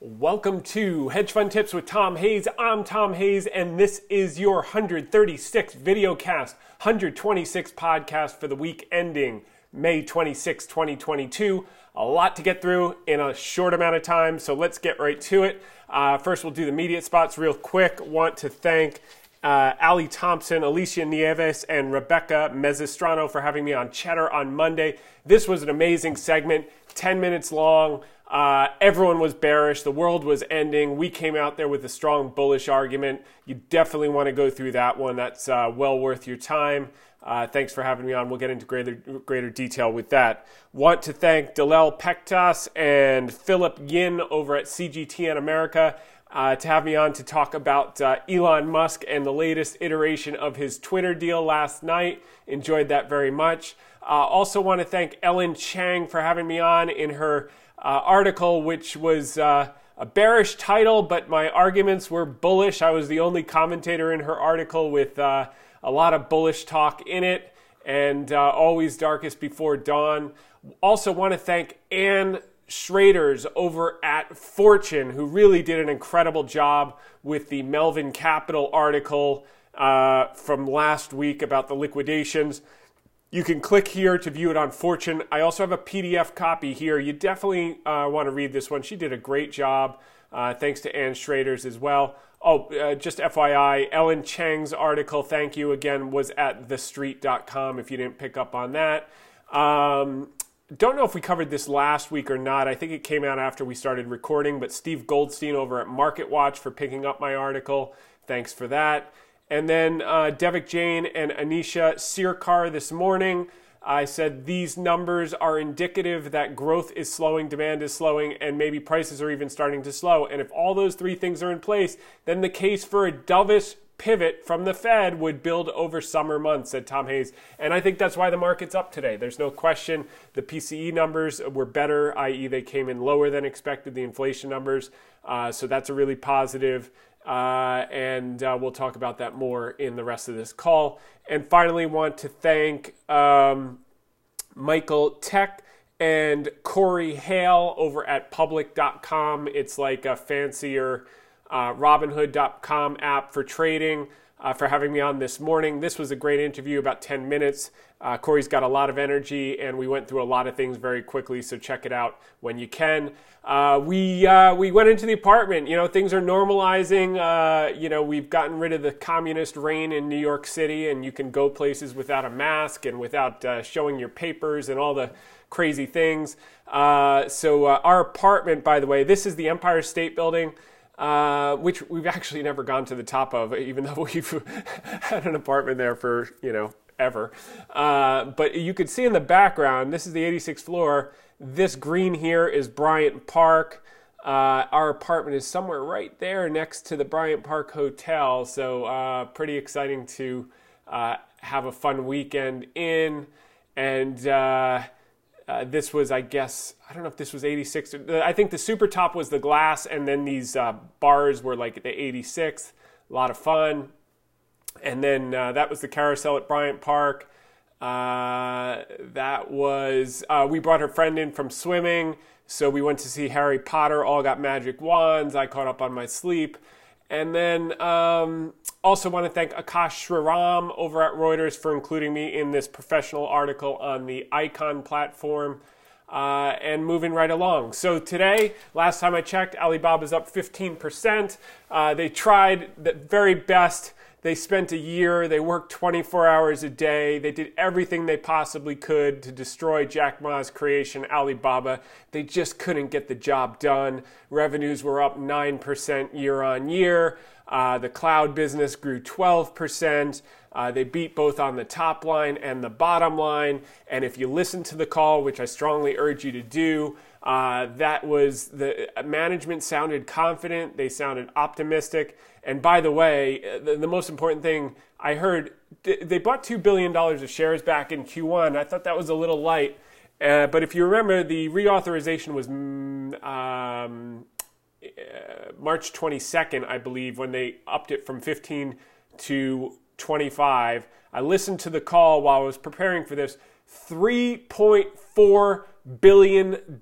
Welcome to Hedge Fund Tips with Tom Hayes. I'm Tom Hayes, and this is your 136th video cast, 126th podcast for the week ending May 26, 2022. A lot to get through in a short amount of time, so let's get right to it. First, we'll do the media spots real quick. Want to thank Ali Thompson, Alicia Nieves, and Rebecca Mezzistrano for having me on Cheddar on Monday. This was an amazing segment, 10 minutes long. Everyone was bearish. The world was ending. We came out there with a strong bullish argument. You definitely want to go through that one. That's well worth your time. Thanks for having me on. We'll get into greater detail with that. Want to thank Dalel Pektas and Philip Yin over at CGTN America to have me on to talk about Elon Musk and the latest iteration of his Twitter deal last night. Enjoyed that very much. Also want to thank Ellen Chang for having me on in her article, which was a bearish title, but my arguments were bullish. I was the only commentator in her article with a lot of bullish talk in it, and always darkest before dawn. Also want to thank Anne Schrader over at Fortune, who really did an incredible job with the Melvin Capital article from last week about the liquidations. You can click here to view it on Fortune. I also have a PDF copy here. You definitely want to read this one. She did a great job. Thanks to Anne Schrader as well. Just FYI, Ellen Chang's article, thank you again, was at thestreet.com if you didn't pick up on that. Don't know if we covered this last week or not. I think it came out after we started recording, but Steve Goldstein over at MarketWatch for picking up my article. Thanks for that. And then Devik Jain and Anisha Sirkar this morning. I said these numbers are indicative that growth is slowing, demand is slowing, and maybe prices are even starting to slow. And if all those three things are in place, then the case for a dovish pivot from the Fed would build over summer months, said Tom Hayes. And I think that's why the market's up today. There's no question the PCE numbers were better, i.e. they came in lower than expected, the inflation numbers. So that's a really positive. And we'll talk about that more in the rest of this call. And finally, want to thank Michael Tech and Corey Hale over at public.com. It's like a fancier Robinhood.com app for trading, for having me on this morning. This was a great interview, about 10 minutes. Corey's got a lot of energy, and we went through a lot of things very quickly, so check it out when you can. We went into the apartment. You know, things are normalizing. You know, we've gotten rid of the communist reign in New York City, and you can go places without a mask and without showing your papers and all the crazy things. So our apartment, by the way, this is the Empire State Building, which we've actually never gone to the top of, even though we've had an apartment there for, you know, ever. But you could see in the background, this is the 86th floor. This green here is Bryant Park. Our apartment is somewhere right there next to the Bryant Park Hotel. So pretty exciting to have a fun weekend in. And this was, I guess, I don't know if this was 86. I think the super top was the glass, and then these bars were like the 86th. A lot of fun. And then that was the carousel at Bryant Park. That was, we brought her friend in from swimming. So we went to see Harry Potter, all got magic wands. I caught up on my sleep. And then also want to thank Akash Shriram over at Reuters for including me in this professional article on the Icon platform. And moving right along. So today, last time I checked, Alibaba's up 15%. They tried the very best. They spent a year. They worked 24 hours a day. They did everything they possibly could to destroy Jack Ma's creation, Alibaba. They just couldn't get the job done. Revenues were up 9% year on year. The cloud business grew 12%. They beat both on the top line and the bottom line. And if you listen to the call, which I strongly urge you to do, that was the management sounded confident. They sounded optimistic. And by the way, the most important thing I heard, they bought $2 billion of shares back in Q1. I thought that was a little light. But if you remember, the reauthorization was March 22nd, I believe, when they upped it from 15 to 25. I listened to the call while I was preparing for this. $3.4 $4 billion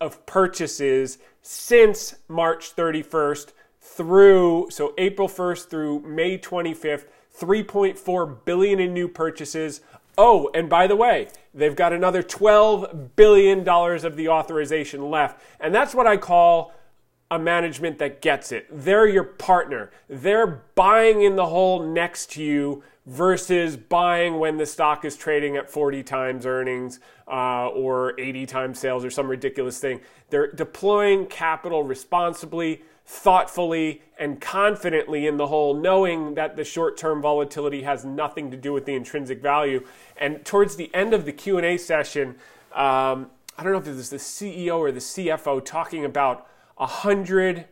of purchases since March 31st through, so April 1st through May 25th, $3.4 billion in new purchases. Oh, and by the way, they've got another $12 billion of the authorization left. And that's what I call a management that gets it. They're your partner. They're buying in the hole next to you versus buying when the stock is trading at 40 times earnings or 80 times sales or some ridiculous thing. They're deploying capital responsibly, thoughtfully, and confidently in the hole, knowing that the short-term volatility has nothing to do with the intrinsic value. And towards the end of the Q&A session, I don't know if it was the CEO or the CFO talking about 100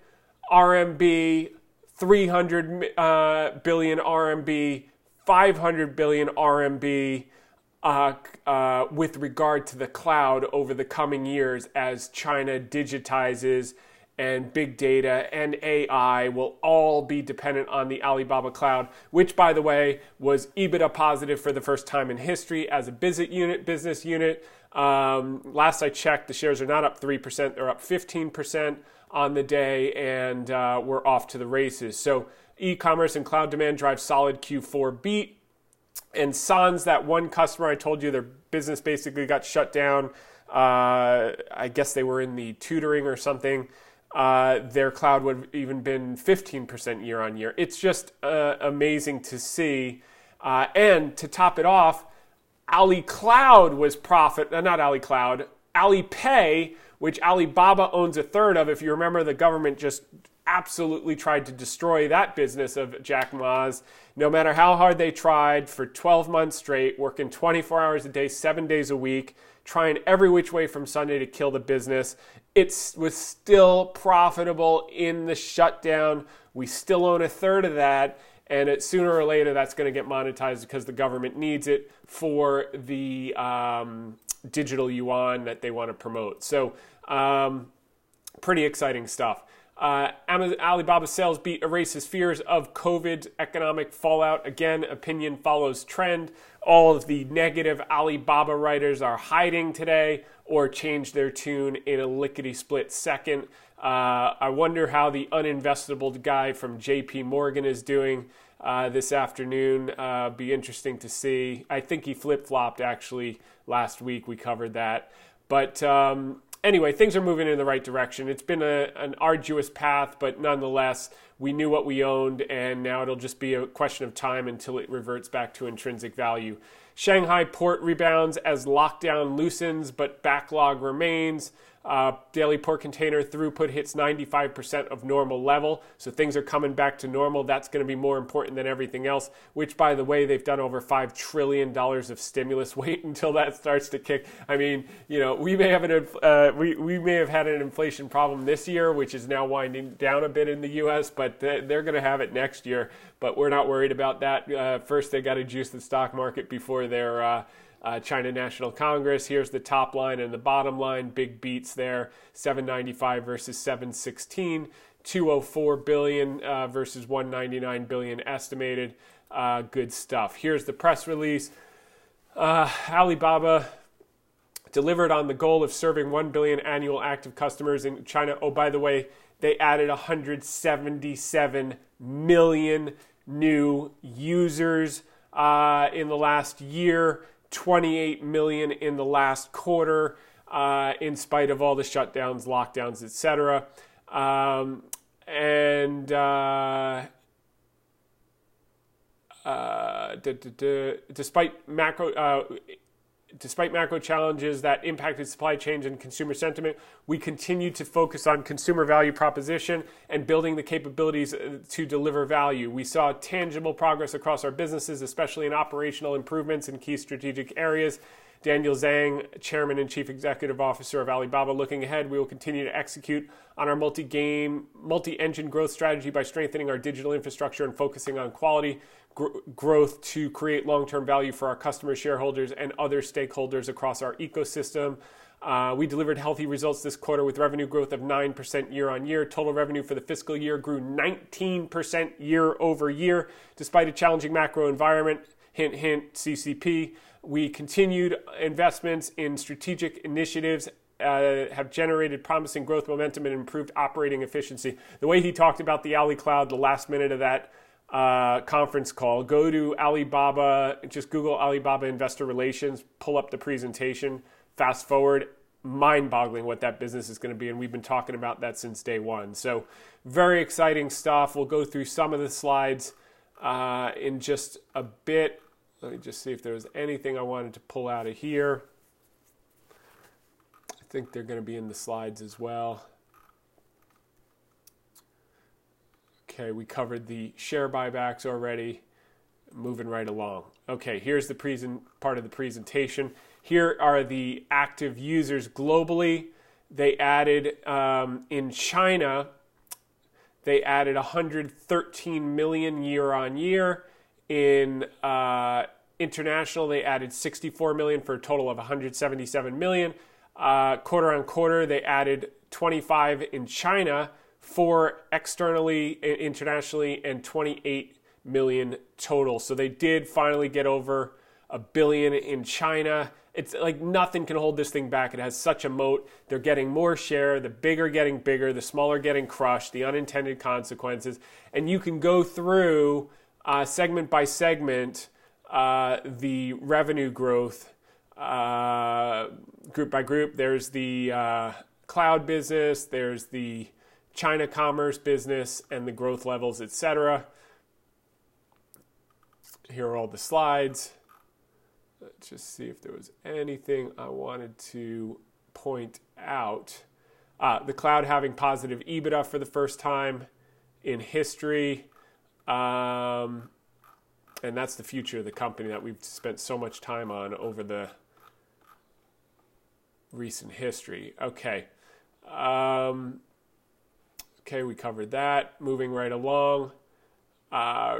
RMB, 300 billion RMB, 500 billion RMB with regard to the cloud over the coming years as China digitizes, and big data and AI will all be dependent on the Alibaba cloud, which, by the way, was EBITDA positive for the first time in history as a business unit. Last I checked, the shares are not up 3%, they're up 15% on the day, and we're off to the races. So e-commerce and cloud demand drive solid Q4 beat. And sans that one customer I told you, their business basically got shut down. I guess they were in the tutoring or something. Their cloud would have even been 15% year on year. It's just amazing to see. And to top it off, Alipay, which Alibaba owns a third of. If you remember, the government just absolutely tried to destroy that business of Jack Ma's. No matter how hard they tried for 12 months straight, working 24 hours a day, 7 days a week, trying every which way from Sunday to kill the business. It was still profitable in the shutdown. We still own a third of that, and it, sooner or later that's going to get monetized because the government needs it for the digital yuan that they want to promote. So pretty exciting stuff. Alibaba sales beat erases fears of COVID economic fallout. Again, opinion follows trend. All of the negative Alibaba writers are hiding today or change their tune in a lickety-split second. I wonder how the uninvestable guy from JP Morgan is doing this afternoon. Be interesting to see. I think he flip-flopped, actually, last week. We covered that. But anyway, things are moving in the right direction. It's been an arduous path, but nonetheless, we knew what we owned, and now it'll just be a question of time until it reverts back to intrinsic value. Shanghai port rebounds as lockdown loosens, but backlog remains. Daily port container throughput hits 95% of normal level, so things are coming back to normal. That's going to be more important than everything else, which, by the way, they've done over $5 trillion of stimulus. Wait until that starts to kick. I mean, you know, we may have had an inflation problem this year, which is now winding down a bit in the U.S., but they're going to have it next year. But we're not worried about that. First, they got to juice the stock market before their China National Congress. Here's the top line and the bottom line. Big beats there. 795 versus 716. 204 billion versus 199 billion estimated. Good stuff. Here's the press release. Alibaba delivered on the goal of serving 1 billion annual active customers in China. Oh, by the way, they added 177 million new users in the last year. 28 million in the last quarter, in spite of all the shutdowns, lockdowns, etc. Despite macro challenges that impacted supply chains and consumer sentiment, we continue to focus on consumer value proposition and building the capabilities to deliver value. We saw tangible progress across our businesses, especially in operational improvements in key strategic areas. Daniel Zhang, Chairman and Chief Executive Officer of Alibaba. Looking ahead, we will continue to execute on our multi-engine growth strategy by strengthening our digital infrastructure and focusing on quality growth to create long-term value for our customers, shareholders, and other stakeholders across our ecosystem. We delivered healthy results this quarter with revenue growth of 9% year on year. Total revenue for the fiscal year grew 19% year over year, despite a challenging macro environment. Hint, hint, CCP. We continued investments in strategic initiatives have generated promising growth momentum and improved operating efficiency. The way he talked about the Ali Cloud, the last minute of that conference call, go to Alibaba, just Google Alibaba Investor Relations, pull up the presentation, fast forward, mind-boggling what that business is going to be, and we've been talking about that since day one. So very exciting stuff. We'll go through some of the slides in just a bit. Let me just see if there was anything I wanted to pull out of here. I think they're going to be in the slides as well. Okay, we covered the share buybacks already. Moving right along. Okay, here's the part of the presentation. Here are the active users globally. They added, in China, they added 113 million year on year. In international, they added 64 million for a total of 177 million. Quarter on quarter, they added 25 in China, 4 externally, internationally, and 28 million total. So they did finally get over a billion in China. It's like nothing can hold this thing back. It has such a moat. They're getting more share, the bigger getting bigger, the smaller getting crushed, the unintended consequences. And you can go through segment by segment the revenue growth group by group. There's the cloud business, there's the China commerce business, and the growth levels, etc. Here are all the slides. Let's just see if there was anything I wanted to point out. The cloud having positive EBITDA for the first time in history. And that's the future of the company that we've spent so much time on over the recent history. Okay. Okay, we covered that. Moving right along.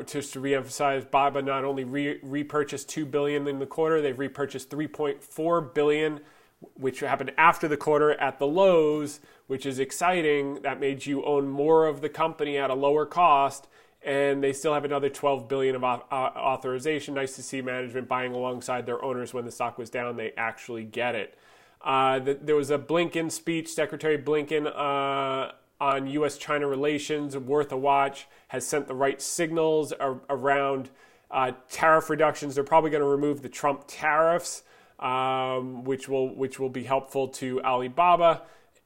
Just to reemphasize, Baba not only repurchased $2 billion in the quarter, they've repurchased $3.4 billion, which happened after the quarter at the lows, which is exciting. That made you own more of the company at a lower cost, and they still have another $12 billion of authorization. Nice to see management buying alongside their owners when the stock was down. They actually get it. There was a Blinken speech, Secretary Blinken, on U.S.-China relations, worth a watch, has sent the right signals around tariff reductions. They're probably going to remove the Trump tariffs, which will be helpful to Alibaba.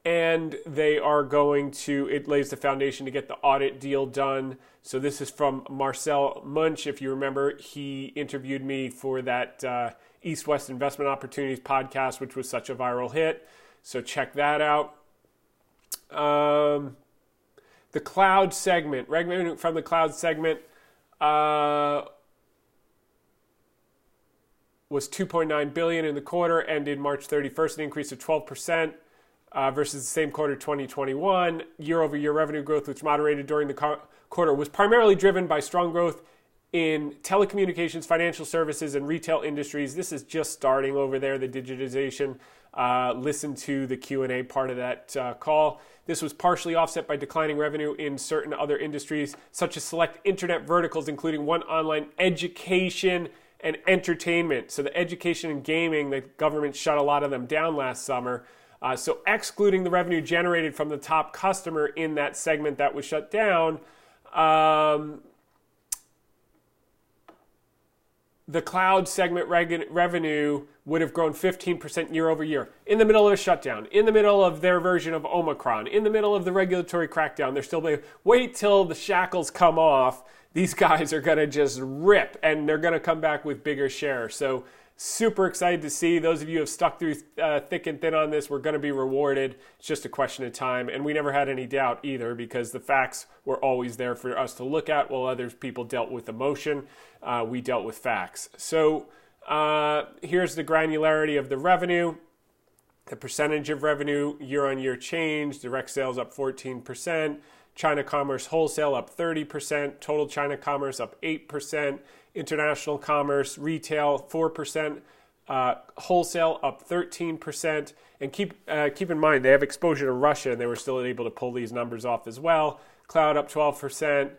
And they are going to, it lays the foundation to get the audit deal done. So this is from Marcel Munch. If you remember, he interviewed me for that East-West Investment Opportunities podcast, which was such a viral hit. So check that out. The cloud segment, revenue from the cloud segment was $2.9 billion in the quarter, ended March 31st, an increase of 12% versus the same quarter 2021. Year-over-year revenue growth, which moderated during the quarter, was primarily driven by strong growth in telecommunications, financial services, and retail industries. This is just starting over there, the digitization. Listen to the Q&A part of that call. This was partially offset by declining revenue in certain other industries, such as select internet verticals, including one online, education, and entertainment. So the education and gaming, the government shut a lot of them down last summer. So excluding the revenue generated from the top customer in that segment that was shut down, the cloud segment revenue would have grown 15% year over year. In the middle of a shutdown, in the middle of their version of Omicron, in the middle of the regulatory crackdown, they're still blaming, wait till the shackles come off. These guys are going to just rip, and they're going to come back with bigger share. So super excited to see. Those of you who have stuck through thick and thin on this, we're going to be rewarded. It's just a question of time. And we never had any doubt either, because the facts were always there for us to look at while other people dealt with emotion. We dealt with facts. So here's the granularity of the revenue. The percentage of revenue year-on-year change. Direct sales up 14%. China commerce wholesale up 30%. Total China commerce up 8%. International commerce, retail 4%, wholesale up 13%. And keep in mind, they have exposure to Russia, and they were still able to pull these numbers off as well. Cloud up 12%.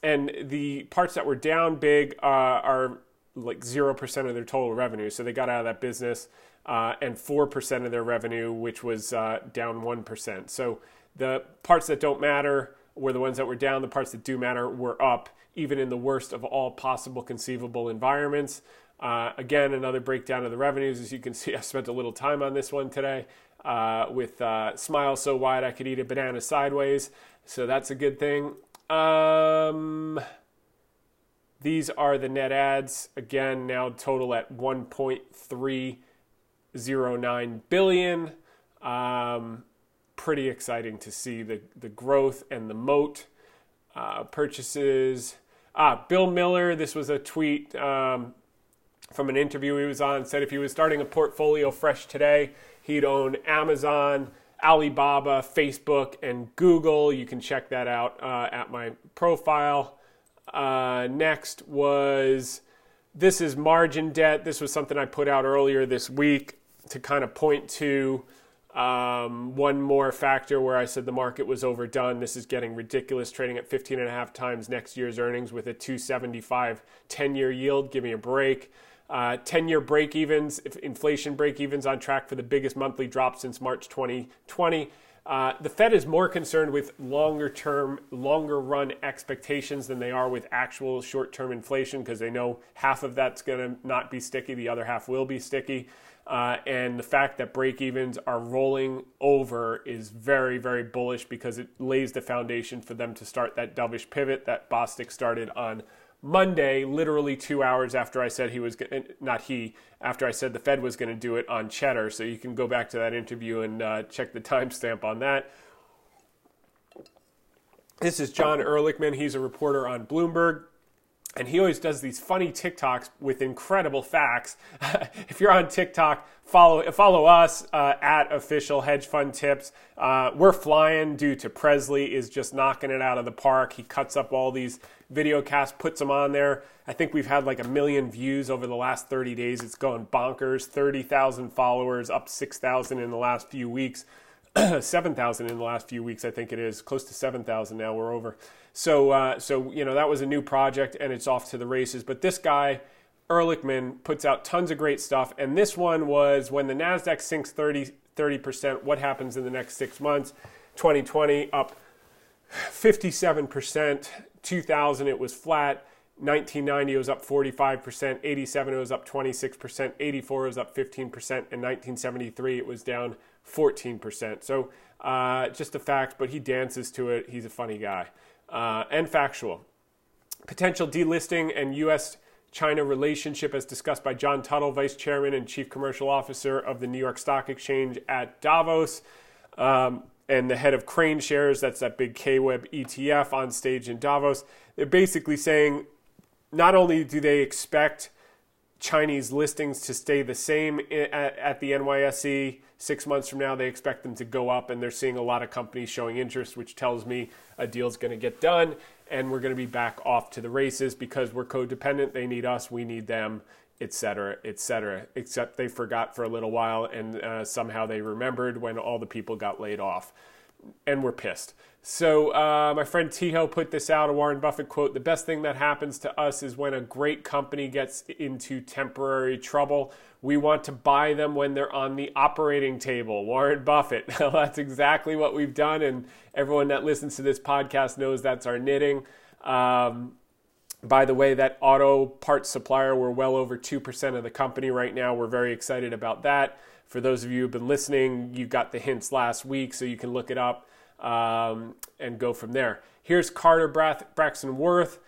And the parts that were down big are like 0% of their total revenue. So they got out of that business and 4% of their revenue, which was down 1%. So the parts that don't matter were the ones that were down. The parts that do matter were up, even in the worst of all possible conceivable environments. Again, another breakdown of the revenues. As you can see, I spent a little time on this one today with smile so wide I could eat a banana sideways. So that's a good thing. These are the net adds. Again, now total at 1.309 billion. Pretty exciting to see the growth and the moat purchases. Bill Miller, this was a tweet from an interview he was on, said if he was starting a portfolio fresh today, he'd own Amazon, Alibaba, Facebook, and Google. You can check that out at my profile. Next was, this is margin debt. This was something I put out earlier this week to kind of point to one more factor where I said the market was overdone. This is getting ridiculous, trading at 15.5 times next year's earnings with a 2.75 10-year yield. Give me a break. 10-year break-evens, inflation break-evens on track for the biggest monthly drop since March 2020. The Fed is more concerned with longer-term, longer-run expectations than they are with actual short-term inflation, because they know half of that's going to not be sticky, the other half will be sticky. And the fact that break-evens are rolling over is very, very bullish, because it lays the foundation for them to start that dovish pivot that Bostic started on Monday, literally 2 hours after I said after I said the Fed was going to do it on Cheddar. So you can go back to that interview and check the timestamp on that. This is John Ehrlichman. He's a reporter on Bloomberg, and he always does these funny TikToks with incredible facts. If you're on TikTok, follow us at Official Hedge Fund Tips. We're flying due to Presley is just knocking it out of the park. He cuts up all these video casts, puts them on there. I think we've had like 1 million views over the last 30 days. It's going bonkers. 30,000 followers, up 6,000 in the last few weeks. 7,000 in the last few weeks, I think it is. Close to 7,000 now, we're over. So you know, that was a new project, and it's off to the races. But this guy, Ehrlichman, puts out tons of great stuff. And this one was, when the NASDAQ sinks 30%, what happens in the next 6 months? 2020, up 57%. 2000, it was flat. 1990, it was up 45%. 87, it was up 26%. 84, it was up 15%. And 1973, it was down 14%. So just a fact, but he dances to it. He's a funny guy and factual. Potential delisting and U.S.-China relationship as discussed by John Tuttle, Vice Chairman and Chief Commercial Officer of the New York Stock Exchange at Davos, and the head of Crane Shares, that's that big KWEB ETF, on stage in Davos. They're basically saying not only do they expect Chinese listings to stay the same at the NYSE, 6 months from now, they expect them to go up, and they're seeing a lot of companies showing interest, which tells me a deal's going to get done, and we're going to be back off to the races because we're codependent. They need us, we need them, et cetera, except they forgot for a little while, and somehow they remembered when all the people got laid off, and we're pissed. So my friend Tiho put this out, a Warren Buffett quote, "The best thing that happens to us is when a great company gets into temporary trouble. We want to buy them when they're on the operating table." Warren Buffett. That's exactly what we've done, and everyone that listens to this podcast knows that's our knitting. By the way, that auto parts supplier, we're well over 2% of the company right now. We're very excited about that. For those of you who've been listening, you got the hints last week, so you can look it up and go from there. Here's Carter Braxton Worth.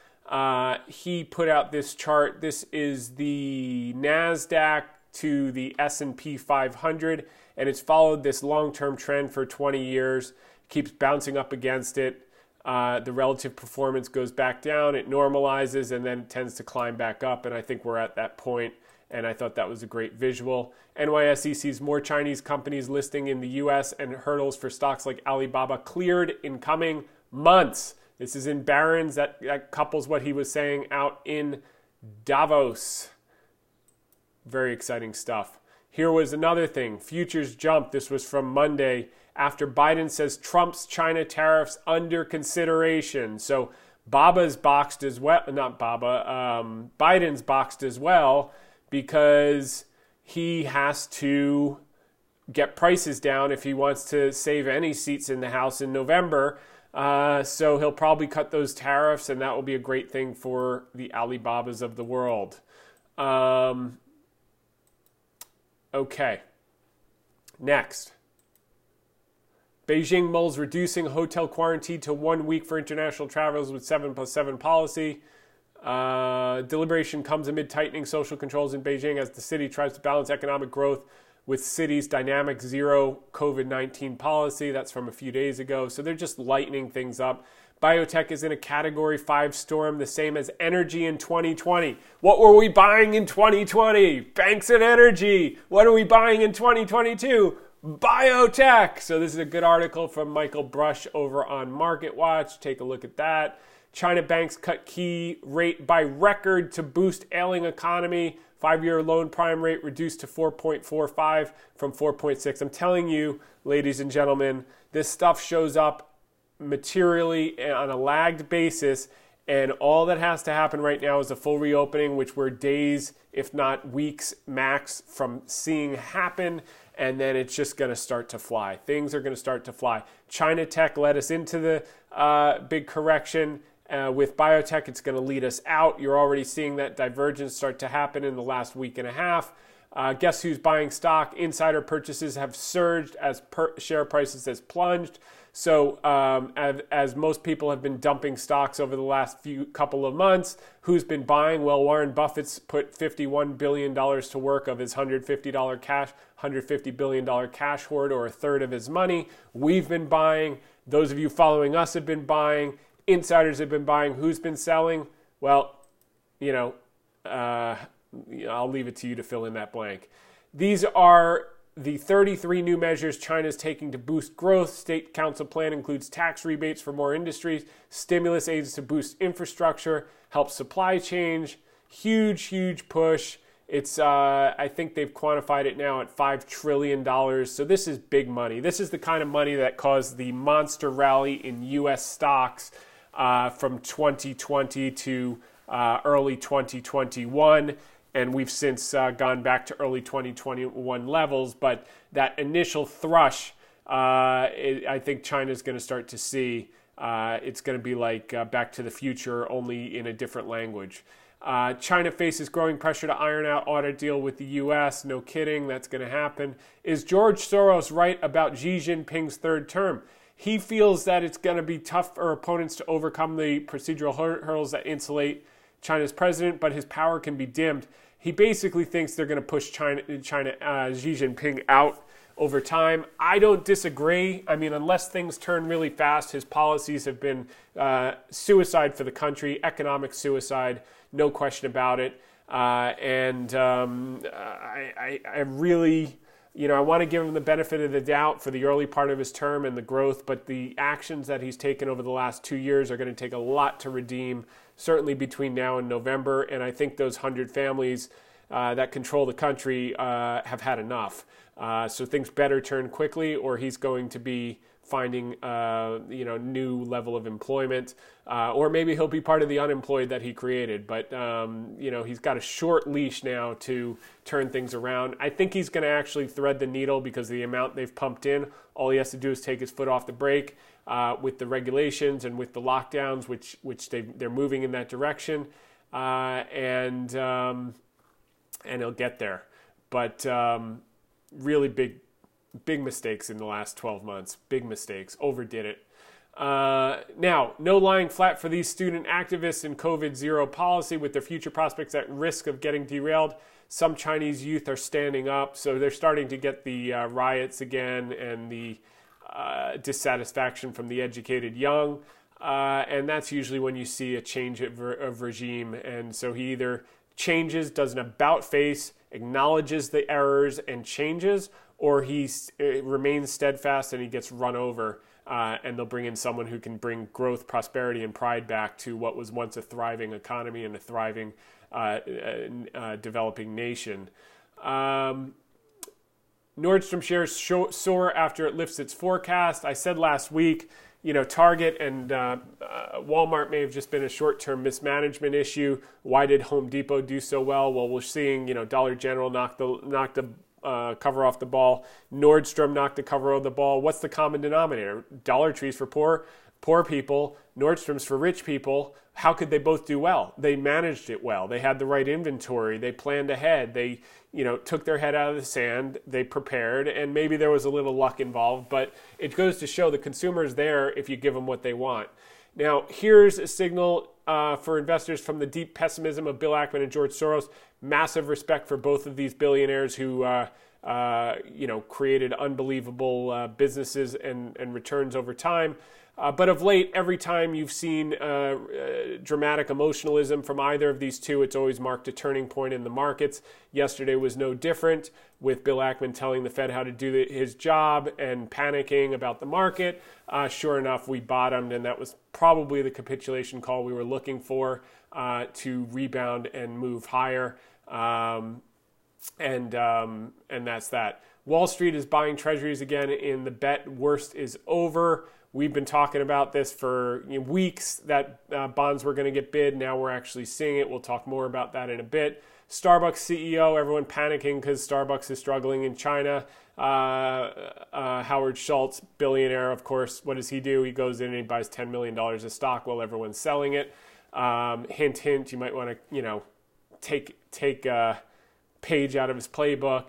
He put out this chart. This is the NASDAQ to the S&P 500, and it's followed this long-term trend for 20 years. Keeps bouncing up against it. The relative performance goes back down. It normalizes, and then it tends to climb back up, and I think we're at that point. And I thought that was a great visual. NYSE sees more Chinese companies listing in the U.S. and hurdles for stocks like Alibaba cleared in coming months. This is in Barron's. That couples what he was saying out in Davos. Very exciting stuff. Here was another thing. Futures jump. This was from Monday after Biden says Trump's China tariffs under consideration. So Baba's boxed as well, not Baba, Biden's boxed as well, because he has to get prices down if he wants to save any seats in the House in November. So he'll probably cut those tariffs, and that will be a great thing for the Alibabas of the world. Okay. Next. Beijing mulls reducing hotel quarantine to 1 week for international travelers with 7+7 policy. Deliberation comes amid tightening social controls in Beijing as the city tries to balance economic growth with city's dynamic zero COVID-19 policy. That's from a few days ago. So they're just lightening things up. Biotech is in a Category 5 storm, the same as energy in 2020. What were we buying in 2020? Banks and energy. What are we buying in 2022? Biotech. So this is a good article from Michael Brush over on MarketWatch. Take a look at that. China banks cut key rate by record to boost ailing economy. 5-year loan prime rate reduced to 4.45 from 4.6. I'm telling you, ladies and gentlemen, this stuff shows up materially on a lagged basis, and all that has to happen right now is a full reopening, which we're days, if not weeks max, from seeing happen, and then it's just going to start to fly. Things are going to start to fly. China tech led us into the big correction. With biotech, it's going to lead us out. You're already seeing that divergence start to happen in the last week and a half. Guess who's buying stock? Insider purchases have surged as share prices has plunged. So as most people have been dumping stocks over the last couple of months, who's been buying? Well, Warren Buffett's put $51 billion to work of his $150 billion cash hoard, or a third of his money. We've been buying. Those of you following us have been buying. Insiders have been buying. Who's been selling? Well, I'll leave it to you to fill in that blank. These are the 33 new measures China's taking to boost growth. State Council plan includes tax rebates for more industries, stimulus aids to boost infrastructure, help supply chains. Huge, huge push. It's, I think they've quantified it now at $5 trillion. So this is big money. This is the kind of money that caused the monster rally in U.S. stocks from 2020 to early 2021. And we've since gone back to early 2021 levels. But that initial thrush, I think China's going to start to see. It's going to be like Back to the Future, only in a different language. China faces growing pressure to iron out audit deal with the U.S. No kidding, that's going to happen. Is George Soros right about Xi Jinping's third term? He feels that it's going to be tough for opponents to overcome the procedural hurdles that insulate China's president, but his power can be dimmed. He basically thinks they're going to push Xi Jinping out over time. I don't disagree. I mean, unless things turn really fast, his policies have been suicide for the country, economic suicide, no question about it. I really, I want to give him the benefit of the doubt for the early part of his term and the growth, but the actions that he's taken over the last 2 years are going to take a lot to redeem, certainly between now and November. And I think those 100 families that control the country have had enough. So things better turn quickly, or he's going to be finding new level of employment, or maybe he'll be part of the unemployed that he created. But he's got a short leash now to turn things around. I think he's going to actually thread the needle because of the amount they've pumped in. All he has to do is take his foot off the brake with the regulations and with the lockdowns, which they're moving in that direction, and he'll get there. But really big mistakes in the last 12 months. Big mistakes. Overdid it. Now, no lying flat for these student activists in COVID zero policy with their future prospects at risk of getting derailed. Some Chinese youth are standing up, so they're starting to get the riots again and the dissatisfaction from the educated young. And that's usually when you see a change of regime. And so he either changes, does an about face, acknowledges the errors and changes, or he remains steadfast and he gets run over, and they'll bring in someone who can bring growth, prosperity, and pride back to what was once a thriving economy and a thriving developing nation. Nordstrom shares soar after it lifts its forecast. I said last week, you know, Target and Walmart may have just been a short-term mismanagement issue. Why did Home Depot do so well? Well, we're seeing, you know, Dollar General knock the cover off the ball. Nordstrom knocked the cover off the ball. What's the common denominator? Dollar Tree's for poor people. Nordstrom's for rich people. How could they both do well? They managed it well. They had the right inventory. They planned ahead. They, you know, took their head out of the sand. They prepared, and maybe there was a little luck involved, but it goes to show the consumer's there if you give them what they want. Now, here's a signal for investors from the deep pessimism of Bill Ackman and George Soros. Massive respect for both of these billionaires who created unbelievable businesses and returns over time. But of late, every time you've seen dramatic emotionalism from either of these two, it's always marked a turning point in the markets. Yesterday was no different, with Bill Ackman telling the Fed how to do his job and panicking about the market. Sure enough, we bottomed, and that was probably the capitulation call we were looking for to rebound and move higher. And that's that. Wall Street is buying treasuries again in the bet worst is over. We've been talking about this for weeks, that bonds were going to get bid. Now we're actually seeing it. We'll talk more about that in a bit. Starbucks CEO, everyone panicking because Starbucks is struggling in China. Howard Schultz, billionaire, of course. What does he do? He goes in and he buys $10 million of stock while everyone's selling it. Hint, hint, you might want to, take a page out of his playbook.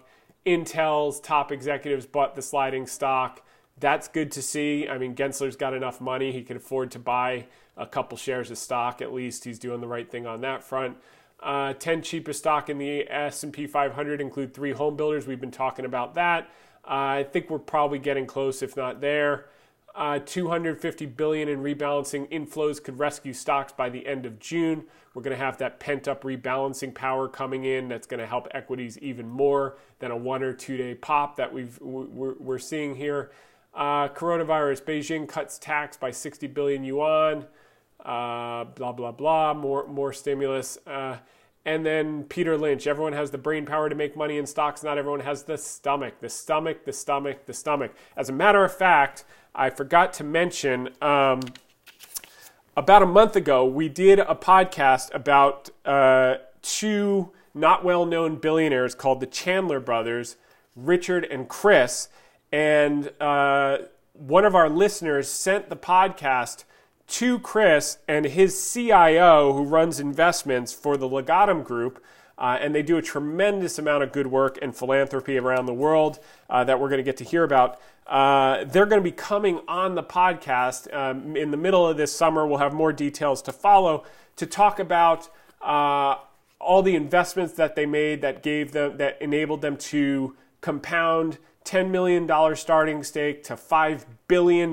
Intel's top executives bought the sliding stock. That's good to see. I mean, Gensler's got enough money. He can afford to buy a couple shares of stock. At least he's doing the right thing on that front. 10 cheapest stock in the S&P 500 include 3 home builders. We've been talking about that. I think we're probably getting close, if not there. $250 billion in rebalancing inflows could rescue stocks by the end of June. We're going to have that pent-up rebalancing power coming in that's going to help equities even more than a 1 or 2 day pop that we're seeing here. Coronavirus, Beijing cuts tax by 60 billion yuan, blah, blah, blah, more stimulus. And then Peter Lynch, everyone has the brain power to make money in stocks, not everyone has the stomach. As a matter of fact, I forgot to mention, about a month ago, we did a podcast about 2 not well-known billionaires called the Chandler brothers, Richard and Chris. And one of our listeners sent the podcast to Chris and his CIO, who runs investments for the Legatum Group. And they do a tremendous amount of good work and philanthropy around the world that we're going to get to hear about. They're going to be coming on the podcast in the middle of this summer. We'll have more details to follow to talk about all the investments that they made that enabled them to compound $10 million starting stake to $5 billion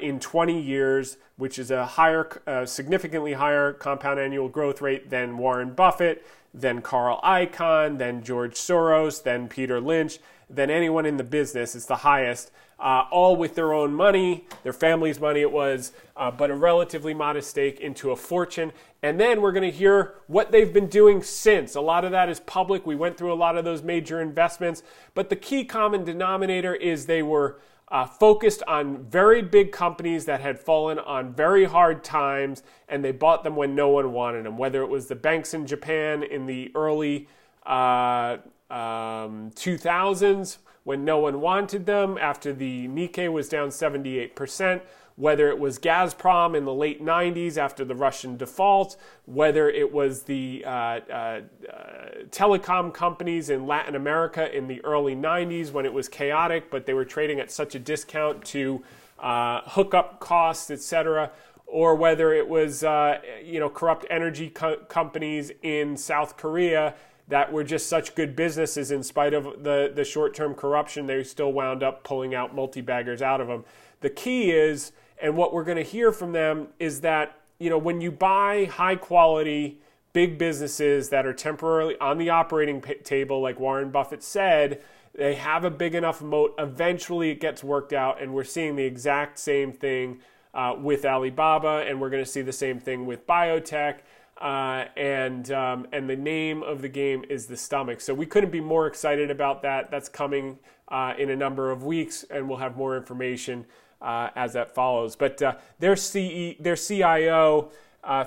in 20 years, which is a significantly higher compound annual growth rate than Warren Buffett, than Carl Icahn, than George Soros, than Peter Lynch, than anyone in the business. It's the highest, all with their own money, their family's money it was, but a relatively modest stake into a fortune. And then we're going to hear what they've been doing since. A lot of that is public. We went through a lot of those major investments. But the key common denominator is they were focused on very big companies that had fallen on very hard times, and they bought them when no one wanted them, whether it was the banks in Japan in the early 2000s when no one wanted them after the Nikkei was down 78%, whether it was Gazprom in the late 90s after the Russian default, whether it was the telecom companies in Latin America in the early 90s when it was chaotic, but they were trading at such a discount to hookup costs, etc., or whether it was corrupt energy companies in South Korea that were just such good businesses in spite of the short-term corruption, they still wound up pulling out multi-baggers out of them. The key is, and what we're going to hear from them, is that when you buy high-quality big businesses that are temporarily on the operating table, like Warren Buffett said, they have a big enough moat. Eventually, it gets worked out, and we're seeing the exact same thing with Alibaba, and we're going to see the same thing with biotech. And the name of the game is the stomach. So we couldn't be more excited about that. That's coming in a number of weeks, and we'll have more information as that follows. But their CIO,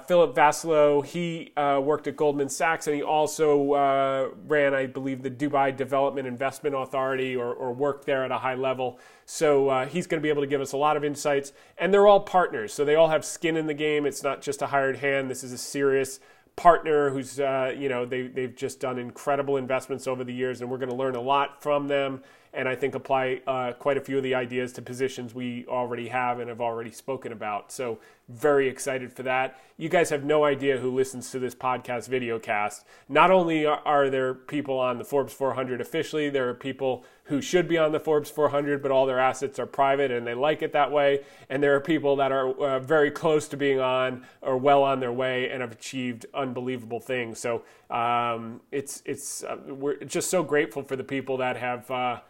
Philip Vassilou, he worked at Goldman Sachs, and he also ran, I believe, the Dubai Development Investment Authority, or worked there at a high level. So he's going to be able to give us a lot of insights. And they're all partners, so they all have skin in the game. It's not just a hired hand. This is a serious partner who's, they've just done incredible investments over the years, and we're going to learn a lot from them, and I think apply quite a few of the ideas to positions we already have and have already spoken about. So very excited for that. You guys have no idea who listens to this podcast video cast. Not only are there people on the Forbes 400 officially, there are people who should be on the Forbes 400, but all their assets are private and they like it that way. And there are people that are very close to being on or well on their way and have achieved unbelievable things. So we're just so grateful for the people that have...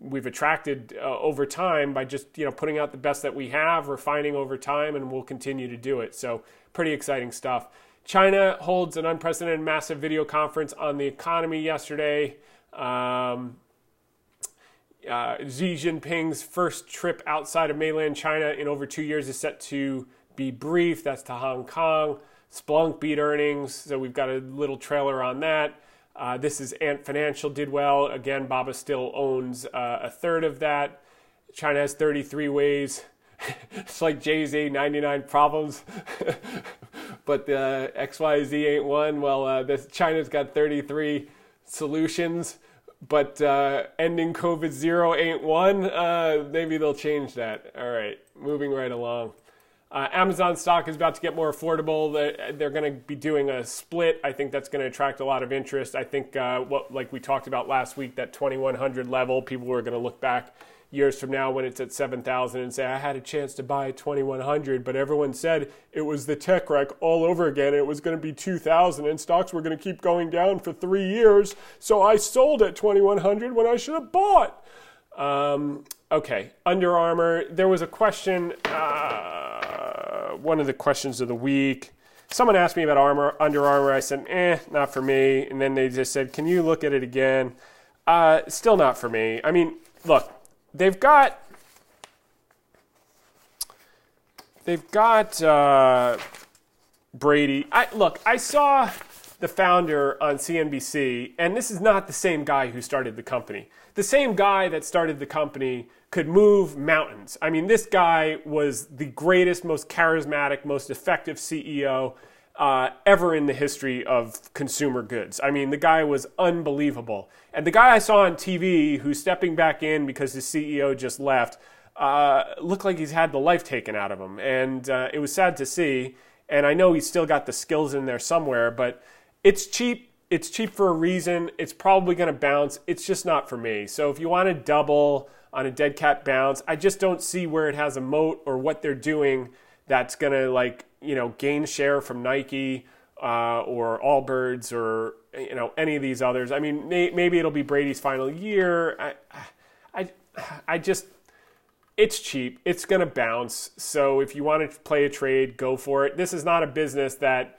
we've attracted over time by just putting out the best that we have, refining over time, and we'll continue to do it. So pretty exciting stuff. China holds an unprecedented massive video conference on the economy yesterday. Xi Jinping's first trip outside of mainland China in over 2 years is set to be brief. That's to Hong Kong. Splunk beat earnings, so we've got a little trailer on that. This is Ant Financial did well. Again, Baba still owns a third of that. China has 33 ways. It's like Jay-Z, 99 problems. But the XYZ ain't one. Well, China's got 33 solutions. But ending COVID zero ain't one. Maybe they'll change that. All right, moving right along. Amazon stock is about to get more affordable. They're going to be doing a split. I think that's going to attract a lot of interest. I think, like we talked about last week, that 2100 level, people are going to look back years from now when it's at 7,000 and say, I had a chance to buy 2100, but everyone said it was the tech wreck all over again. It was going to be 2000 and stocks were going to keep going down for 3 years. So I sold at 2100 when I should have bought. Okay, Under Armour. There was a question... one of the questions of the week. Someone asked me about Under Armour. I said, not for me. And then they just said, can you look at it again? Still not for me. I mean, look, they've got Brady. I saw the founder on CNBC, and this is not the same guy who started the company. The same guy that started the company could move mountains. I mean, this guy was the greatest, most charismatic, most effective CEO ever in the history of consumer goods. I mean, the guy was unbelievable. And the guy I saw on TV who's stepping back in because his CEO just left looked like he's had the life taken out of him. And it was sad to see. And I know he's still got the skills in there somewhere, but it's cheap. It's cheap for a reason. It's probably going to bounce. It's just not for me. So if you want to double on a dead cat bounce, I just don't see where it has a moat or what they're doing that's going to gain share from Nike or Allbirds or any of these others. I mean, maybe it'll be Brady's final year. It's cheap. It's going to bounce. So if you want to play a trade, go for it. This is not a business that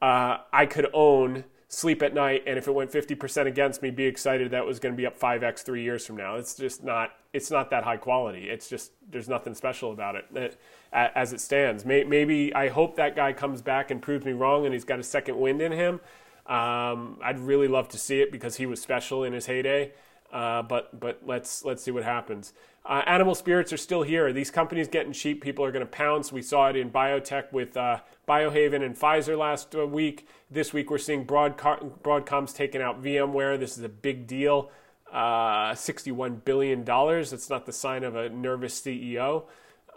I could own, sleep at night, and if it went 50% against me, be excited that was going to be up 5x 3 years from now. It's just not. It's not that high quality. It's just there's nothing special about it as it stands. Maybe I hope that guy comes back and proves me wrong, and he's got a second wind in him. I'd really love to see it because he was special in his heyday. But let's see what happens. Animal spirits are still here. These companies getting cheap. People are going to pounce. We saw it in biotech with. Biohaven and Pfizer last week. This week we're seeing Broadcom's taken out VMware. This is a big deal, $61 billion. That's not the sign of a nervous CEO.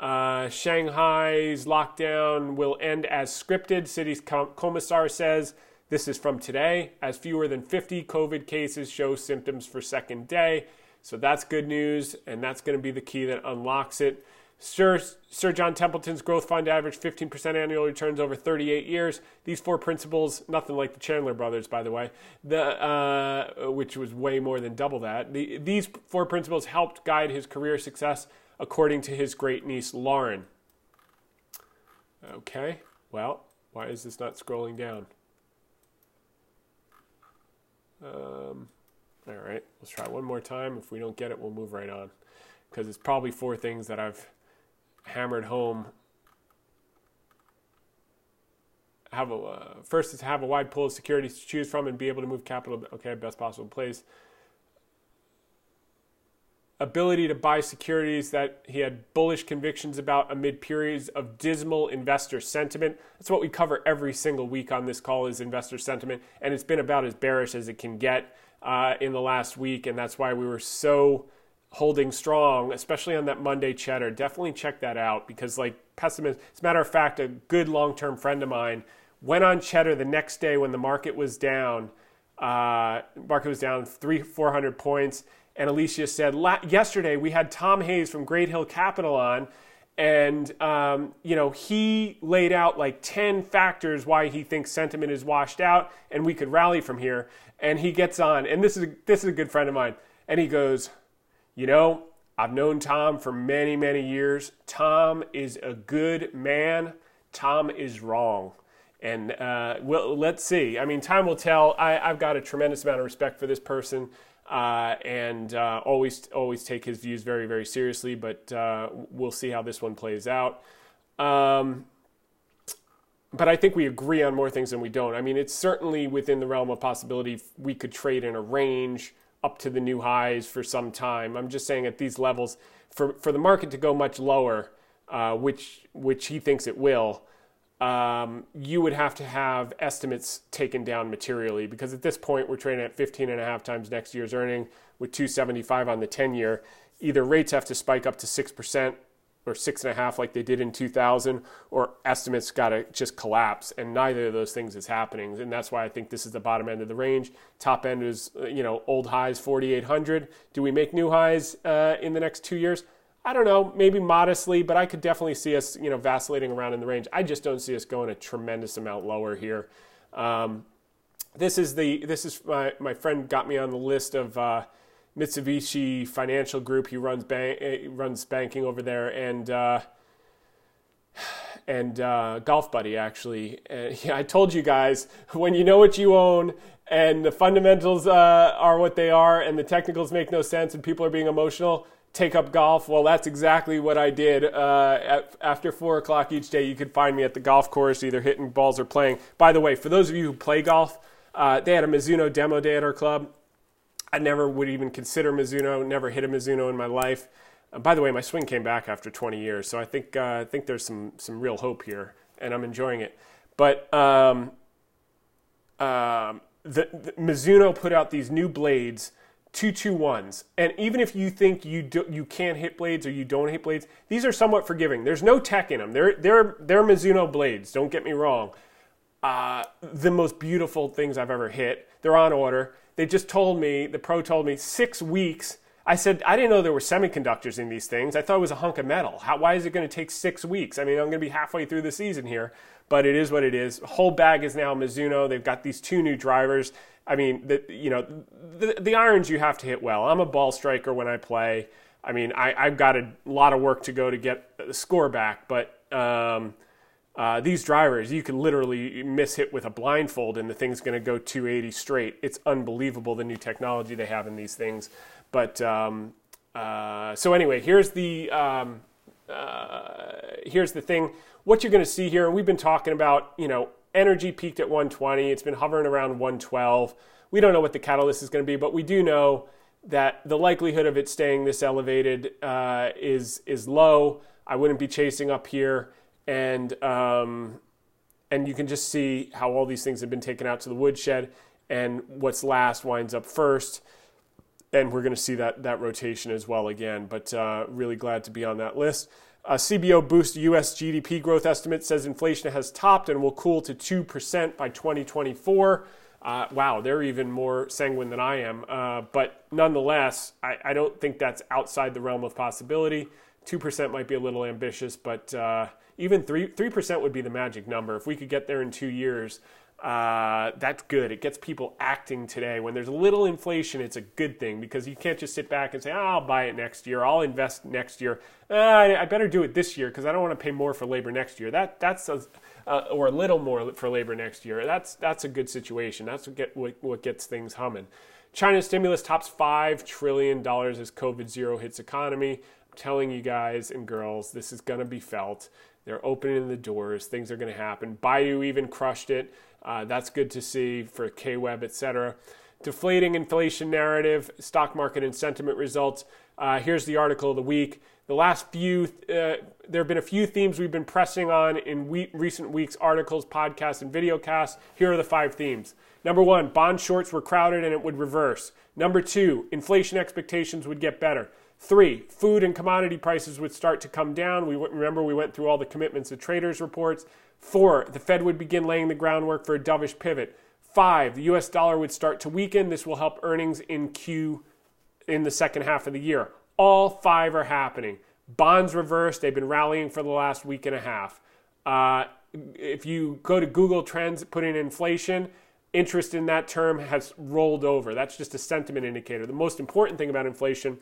Shanghai's lockdown will end as scripted. City's commissar says, this is from today, as fewer than 50 COVID cases show symptoms for second day. So that's good news, and that's going to be the key that unlocks it. Sir John Templeton's growth fund averaged 15% annual returns over 38 years. These four principles, nothing like the Chandler brothers, by the way, which was way more than double that. These four principles helped guide his career success, according to his great niece, Lauren. Okay, well, Why is this not scrolling down? All right, let's try one more time. If we don't get it, we'll move right on, because it's probably four things that I've hammered home. First is to have a wide pool of securities to choose from and be able to move capital. Okay, best possible place. Ability to buy securities that he had bullish convictions about amid periods of dismal investor sentiment. That's what we cover every single week on this call, is investor sentiment. And it's been about as bearish as it can get in the last week. And that's why we were so holding strong, especially on that Monday Cheddar. Definitely check that out, because like pessimists, as a matter of fact, a good long-term friend of mine went on Cheddar the next day when the market was down. Market was down 300-400 points. And Alicia said, yesterday we had Tom Hayes from Great Hill Capital on, and he laid out like 10 factors why he thinks sentiment is washed out and we could rally from here. And he gets on, and this is a good friend of mine, and he goes, I've known Tom for many, many years. Tom is a good man. Tom is wrong. And let's see. I mean, time will tell. I've got a tremendous amount of respect for this person. And always take his views very, very seriously, but we'll see how this one plays out. But I think we agree on more things than we don't. I mean, it's certainly within the realm of possibility we could trade in a range up to the new highs for some time. I'm just saying at these levels, for the market to go much lower, which he thinks it will, you would have to have estimates taken down materially, because at this point we're trading at 15.5 times next year's earning with 275 on the 10-year. Either rates have to spike up to 6% or 6.5 like they did in 2000, or estimates got to just collapse, and neither of those things is happening. And that's why I think this is the bottom end of the range. Top end is, old highs, 4,800. Do we make new highs in the next 2 years? I don't know, maybe modestly, but I could definitely see us, vacillating around in the range. I just don't see us going a tremendous amount lower here. This is my friend got me on the list of Mitsubishi Financial Group. He runs banking over there, and Golf Buddy, actually. I told you guys, when you know what you own, and the fundamentals are what they are, and the technicals make no sense, and people are being emotional, take up golf. Well, that's exactly what I did. After 4 o'clock each day, you could find me at the golf course, either hitting balls or playing. By the way, for those of you who play golf, they had a Mizuno demo day at our club. I never would even consider Mizuno, never hit a Mizuno in my life. By the way, my swing came back after 20 years, so I think there's some real hope here, and I'm enjoying it. But the Mizuno put out these new blades, 2-2-1s, and even if you think you can't hit blades or you don't hit blades, these are somewhat forgiving. There's no tech in them. They're Mizuno blades. Don't get me wrong. The most beautiful things I've ever hit. They're on order. They just told me, the pro told me, 6 weeks. I said, I didn't know there were semiconductors in these things. I thought it was a hunk of metal. Why is it going to take 6 weeks? I mean, I'm going to be halfway through the season here, but it is what it is. The whole bag is now Mizuno. They've got these 2 new drivers. I mean, the irons you have to hit well. I'm a ball striker when I play. I mean, I've got a lot of work to go to get the score back, but these drivers, you can literally miss hit with a blindfold and the thing's going to go 280 straight. It's unbelievable, the new technology they have in these things. But so anyway, here's the thing. What you're going to see here, and we've been talking about, energy peaked at 120. It's been hovering around 112. We don't know what the catalyst is going to be, but we do know that the likelihood of it staying this elevated is low. I wouldn't be chasing up here, and you can just see how all these things have been taken out to the woodshed, and what's last winds up first, and we're going to see that rotation as well again. But really glad to be on that list. CBO boosts U.S. GDP growth estimate, says inflation has topped and will cool to 2% by 2024. Wow, they're even more sanguine than I am. But nonetheless, I don't think that's outside the realm of possibility. 2% might be a little ambitious, but even 3% would be the magic number. If we could get there in 2 years, That's good. It gets people acting today. When there's little inflation, it's a good thing, because you can't just sit back and say, oh, I'll buy it next year, I'll invest next year. I better do it this year because I don't want to pay more for labor next year. Or a little more for labor next year. That's a good situation. That's what gets things humming. China's stimulus tops $5 trillion as COVID zero hits economy. I'm telling you guys and girls, this is going to be felt. They're opening the doors. Things are going to happen. Baidu even crushed it. That's good to see for KWeb, etc. Deflating inflation narrative, stock market and sentiment results. Here's the article of the week. The last few, there have been a few themes we've been pressing on in recent weeks' articles, podcasts, and videocasts. Here are the 5 themes. Number 1, bond shorts were crowded and it would reverse. Number 2, inflation expectations would get better. 3, food and commodity prices would start to come down. We went through all the commitments of traders reports. 4, the Fed would begin laying the groundwork for a dovish pivot. 5, the U.S. dollar would start to weaken. This will help earnings in the second half of the year. All 5 are happening. Bonds reversed. They've been rallying for the last week and a half. If you go to Google Trends, put in inflation, interest in that term has rolled over. That's just a sentiment indicator. The most important thing about inflation,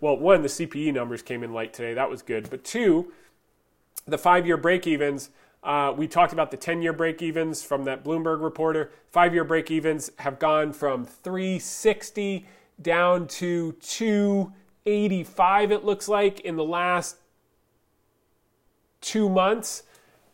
well, 1, the CPE numbers came in light today. That was good. But 2, the 5-year break-evens. We talked about the 10-year break-evens from that Bloomberg reporter. 5-year break-evens have gone from 360 down to 285, it looks like, in the last 2 months.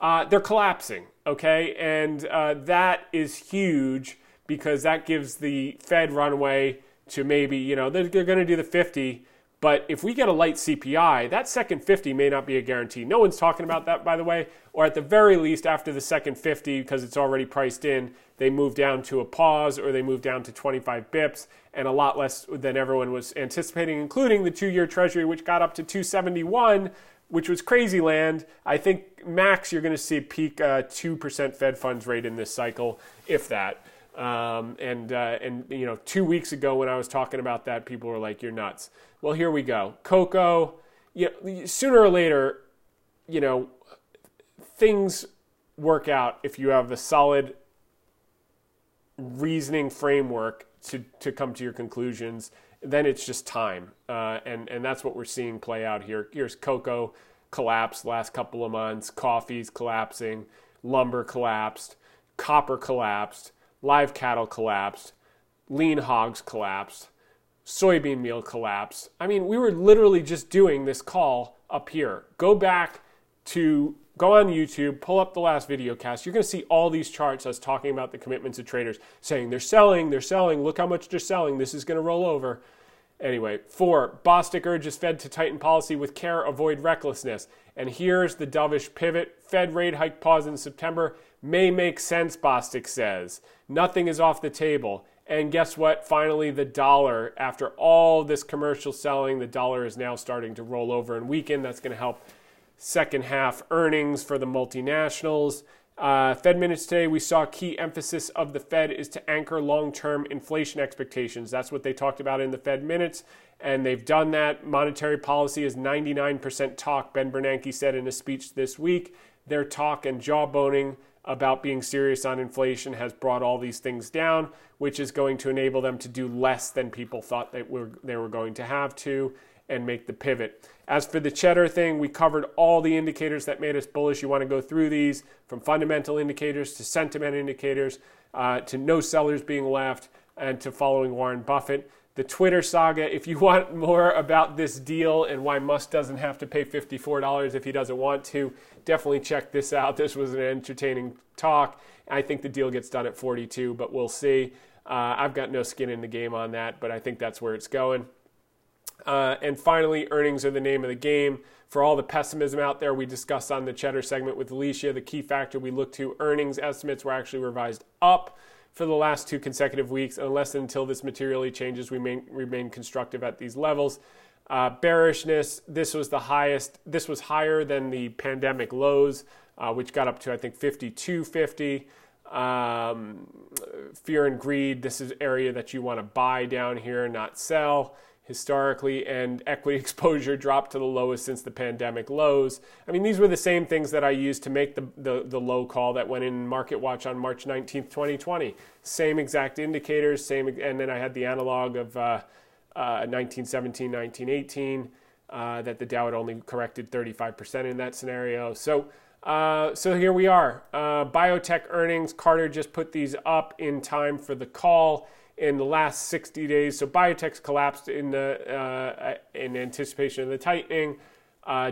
They're collapsing, okay? And that is huge, because that gives the Fed runway to maybe, they're going to do the 50. But if we get a light CPI, that second 50 may not be a guarantee. No one's talking about that, by the way. Or at the very least, after the second 50, because it's already priced in, they move down to a pause, or they move down to 25 bips, and a lot less than everyone was anticipating, including the 2-year Treasury, which got up to 271, which was crazy land. I think max you're going to see a peak 2% Fed funds rate in this cycle, if that. And 2 weeks ago when I was talking about that, people were like, you're nuts. Well, here we go. Cocoa, sooner or later, things work out if you have a solid reasoning framework to come to your conclusions. Then it's just time. And that's what we're seeing play out here. Here's cocoa collapsed last couple of months. Coffee's collapsing. Lumber collapsed. Copper collapsed. Live cattle collapsed, lean hogs collapsed, soybean meal collapsed. I mean, we were literally just doing this call up here. Go on YouTube, pull up the last video cast. You're going to see all these charts us talking about the commitments of traders, saying they're selling, look how much they're selling, this is going to roll over. Anyway, 4, Bostic urges Fed to tighten policy with care, avoid recklessness. And here's the dovish pivot. Fed rate hike pause in September may make sense, Bostic says. Nothing is off the table. And guess what? Finally, the dollar, after all this commercial selling, the dollar is now starting to roll over and weaken. That's going to help second half earnings for the multinationals. Fed minutes today, we saw key emphasis of the Fed is to anchor long-term inflation expectations. That's what they talked about in the Fed minutes, and they've done that. Monetary policy is 99% talk, Ben Bernanke said in a speech this week. Their talk and jawboning about being serious on inflation has brought all these things down, which is going to enable them to do less than people thought they were going to have to, and make the pivot. As for the Cheddar thing, we covered all the indicators that made us bullish. You want to go through these, from fundamental indicators to sentiment indicators, to no sellers being left, and to following Warren Buffett. The Twitter saga, if you want more about this deal and why Musk doesn't have to pay $54 if he doesn't want to, definitely check this out. This was an entertaining talk. I think the deal gets done at 42, but we'll see. I've got no skin in the game on that, but I think that's where it's going. And finally, earnings are the name of the game. For all the pessimism out there, we discussed on the Cheddar segment with Alicia, the key factor we look to, earnings estimates were actually revised up for the last 2 consecutive weeks. Unless and until this materially changes, we remain constructive at these levels. Bearishness, this was higher than the pandemic lows, which got up to, I think, 52.50. Fear and greed, this is area that you want to buy down here, not sell. historically, and equity exposure dropped to the lowest since the pandemic lows. I mean, these were the same things that I used to make the low call that went in MarketWatch on March 19th, 2020. Same exact indicators, same, and then I had the analog of 1917, 1918, that the Dow had only corrected 35% in that scenario. So here we are. Biotech earnings, Carter just put these up in time for the call. In the last 60 days, so biotech's collapsed in anticipation of the tightening,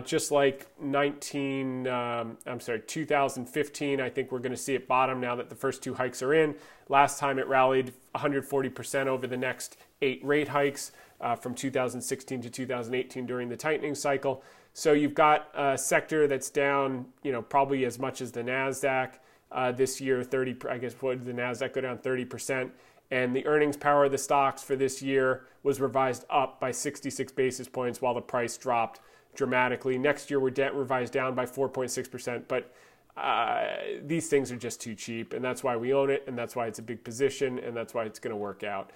just like 2015. I think we're going to see it bottom now that the first two hikes are in. Last time it rallied 140% over the next 8 rate hikes from 2016 to 2018 during the tightening cycle. So you've got a sector that's down, probably as much as the NASDAQ this year. 30, I guess, would the NASDAQ go down 30%? And the earnings power of the stocks for this year was revised up by 66 basis points while the price dropped dramatically. Next year, we're revised down by 4.6%, but these things are just too cheap, and that's why we own it, and that's why it's a big position, and that's why it's going to work out.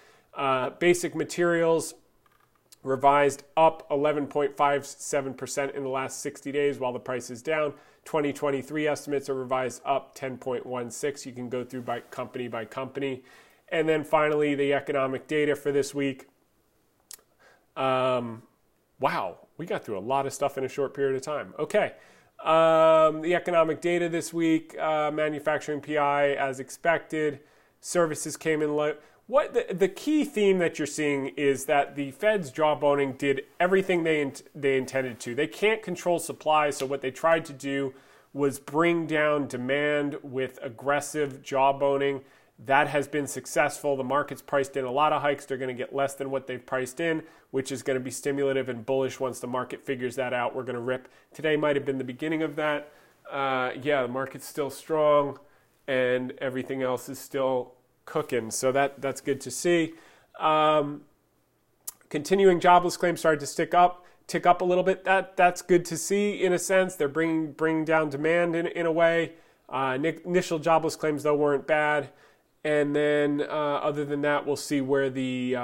Basic materials revised up 11.57% in the last 60 days while the price is down. 2023 estimates are revised up 10.16%. You can go through by company by company. And then finally, the economic data for this week. Wow, we got through a lot of stuff in a short period of time. Okay, the economic data this week, manufacturing PI as expected, services came in low. What the key theme that you're seeing is that the Fed's jawboning did everything they intended to. They can't control supply, so what they tried to do was bring down demand with aggressive jawboning. That has been successful. The market's priced in a lot of hikes. They're going to get less than what they've priced in, which is going to be stimulative and bullish once the market figures that out. We're going to rip. Today might have been the beginning of that. The market's still strong, and everything else is still cooking. So that's good to see. Continuing jobless claims started to tick up a little bit. That's good to see in a sense. They're bringing down demand in a way. Initial jobless claims, though, weren't bad. And then other than that, we'll see where the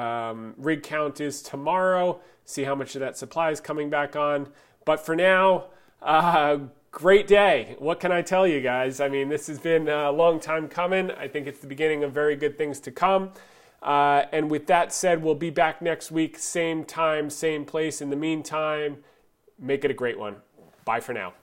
rig count is tomorrow, see how much of that supply is coming back on. But for now, great day. What can I tell you guys? I mean, this has been a long time coming. I think it's the beginning of very good things to come. And with that said, we'll be back next week, same time, same place. In the meantime, make it a great one. Bye for now.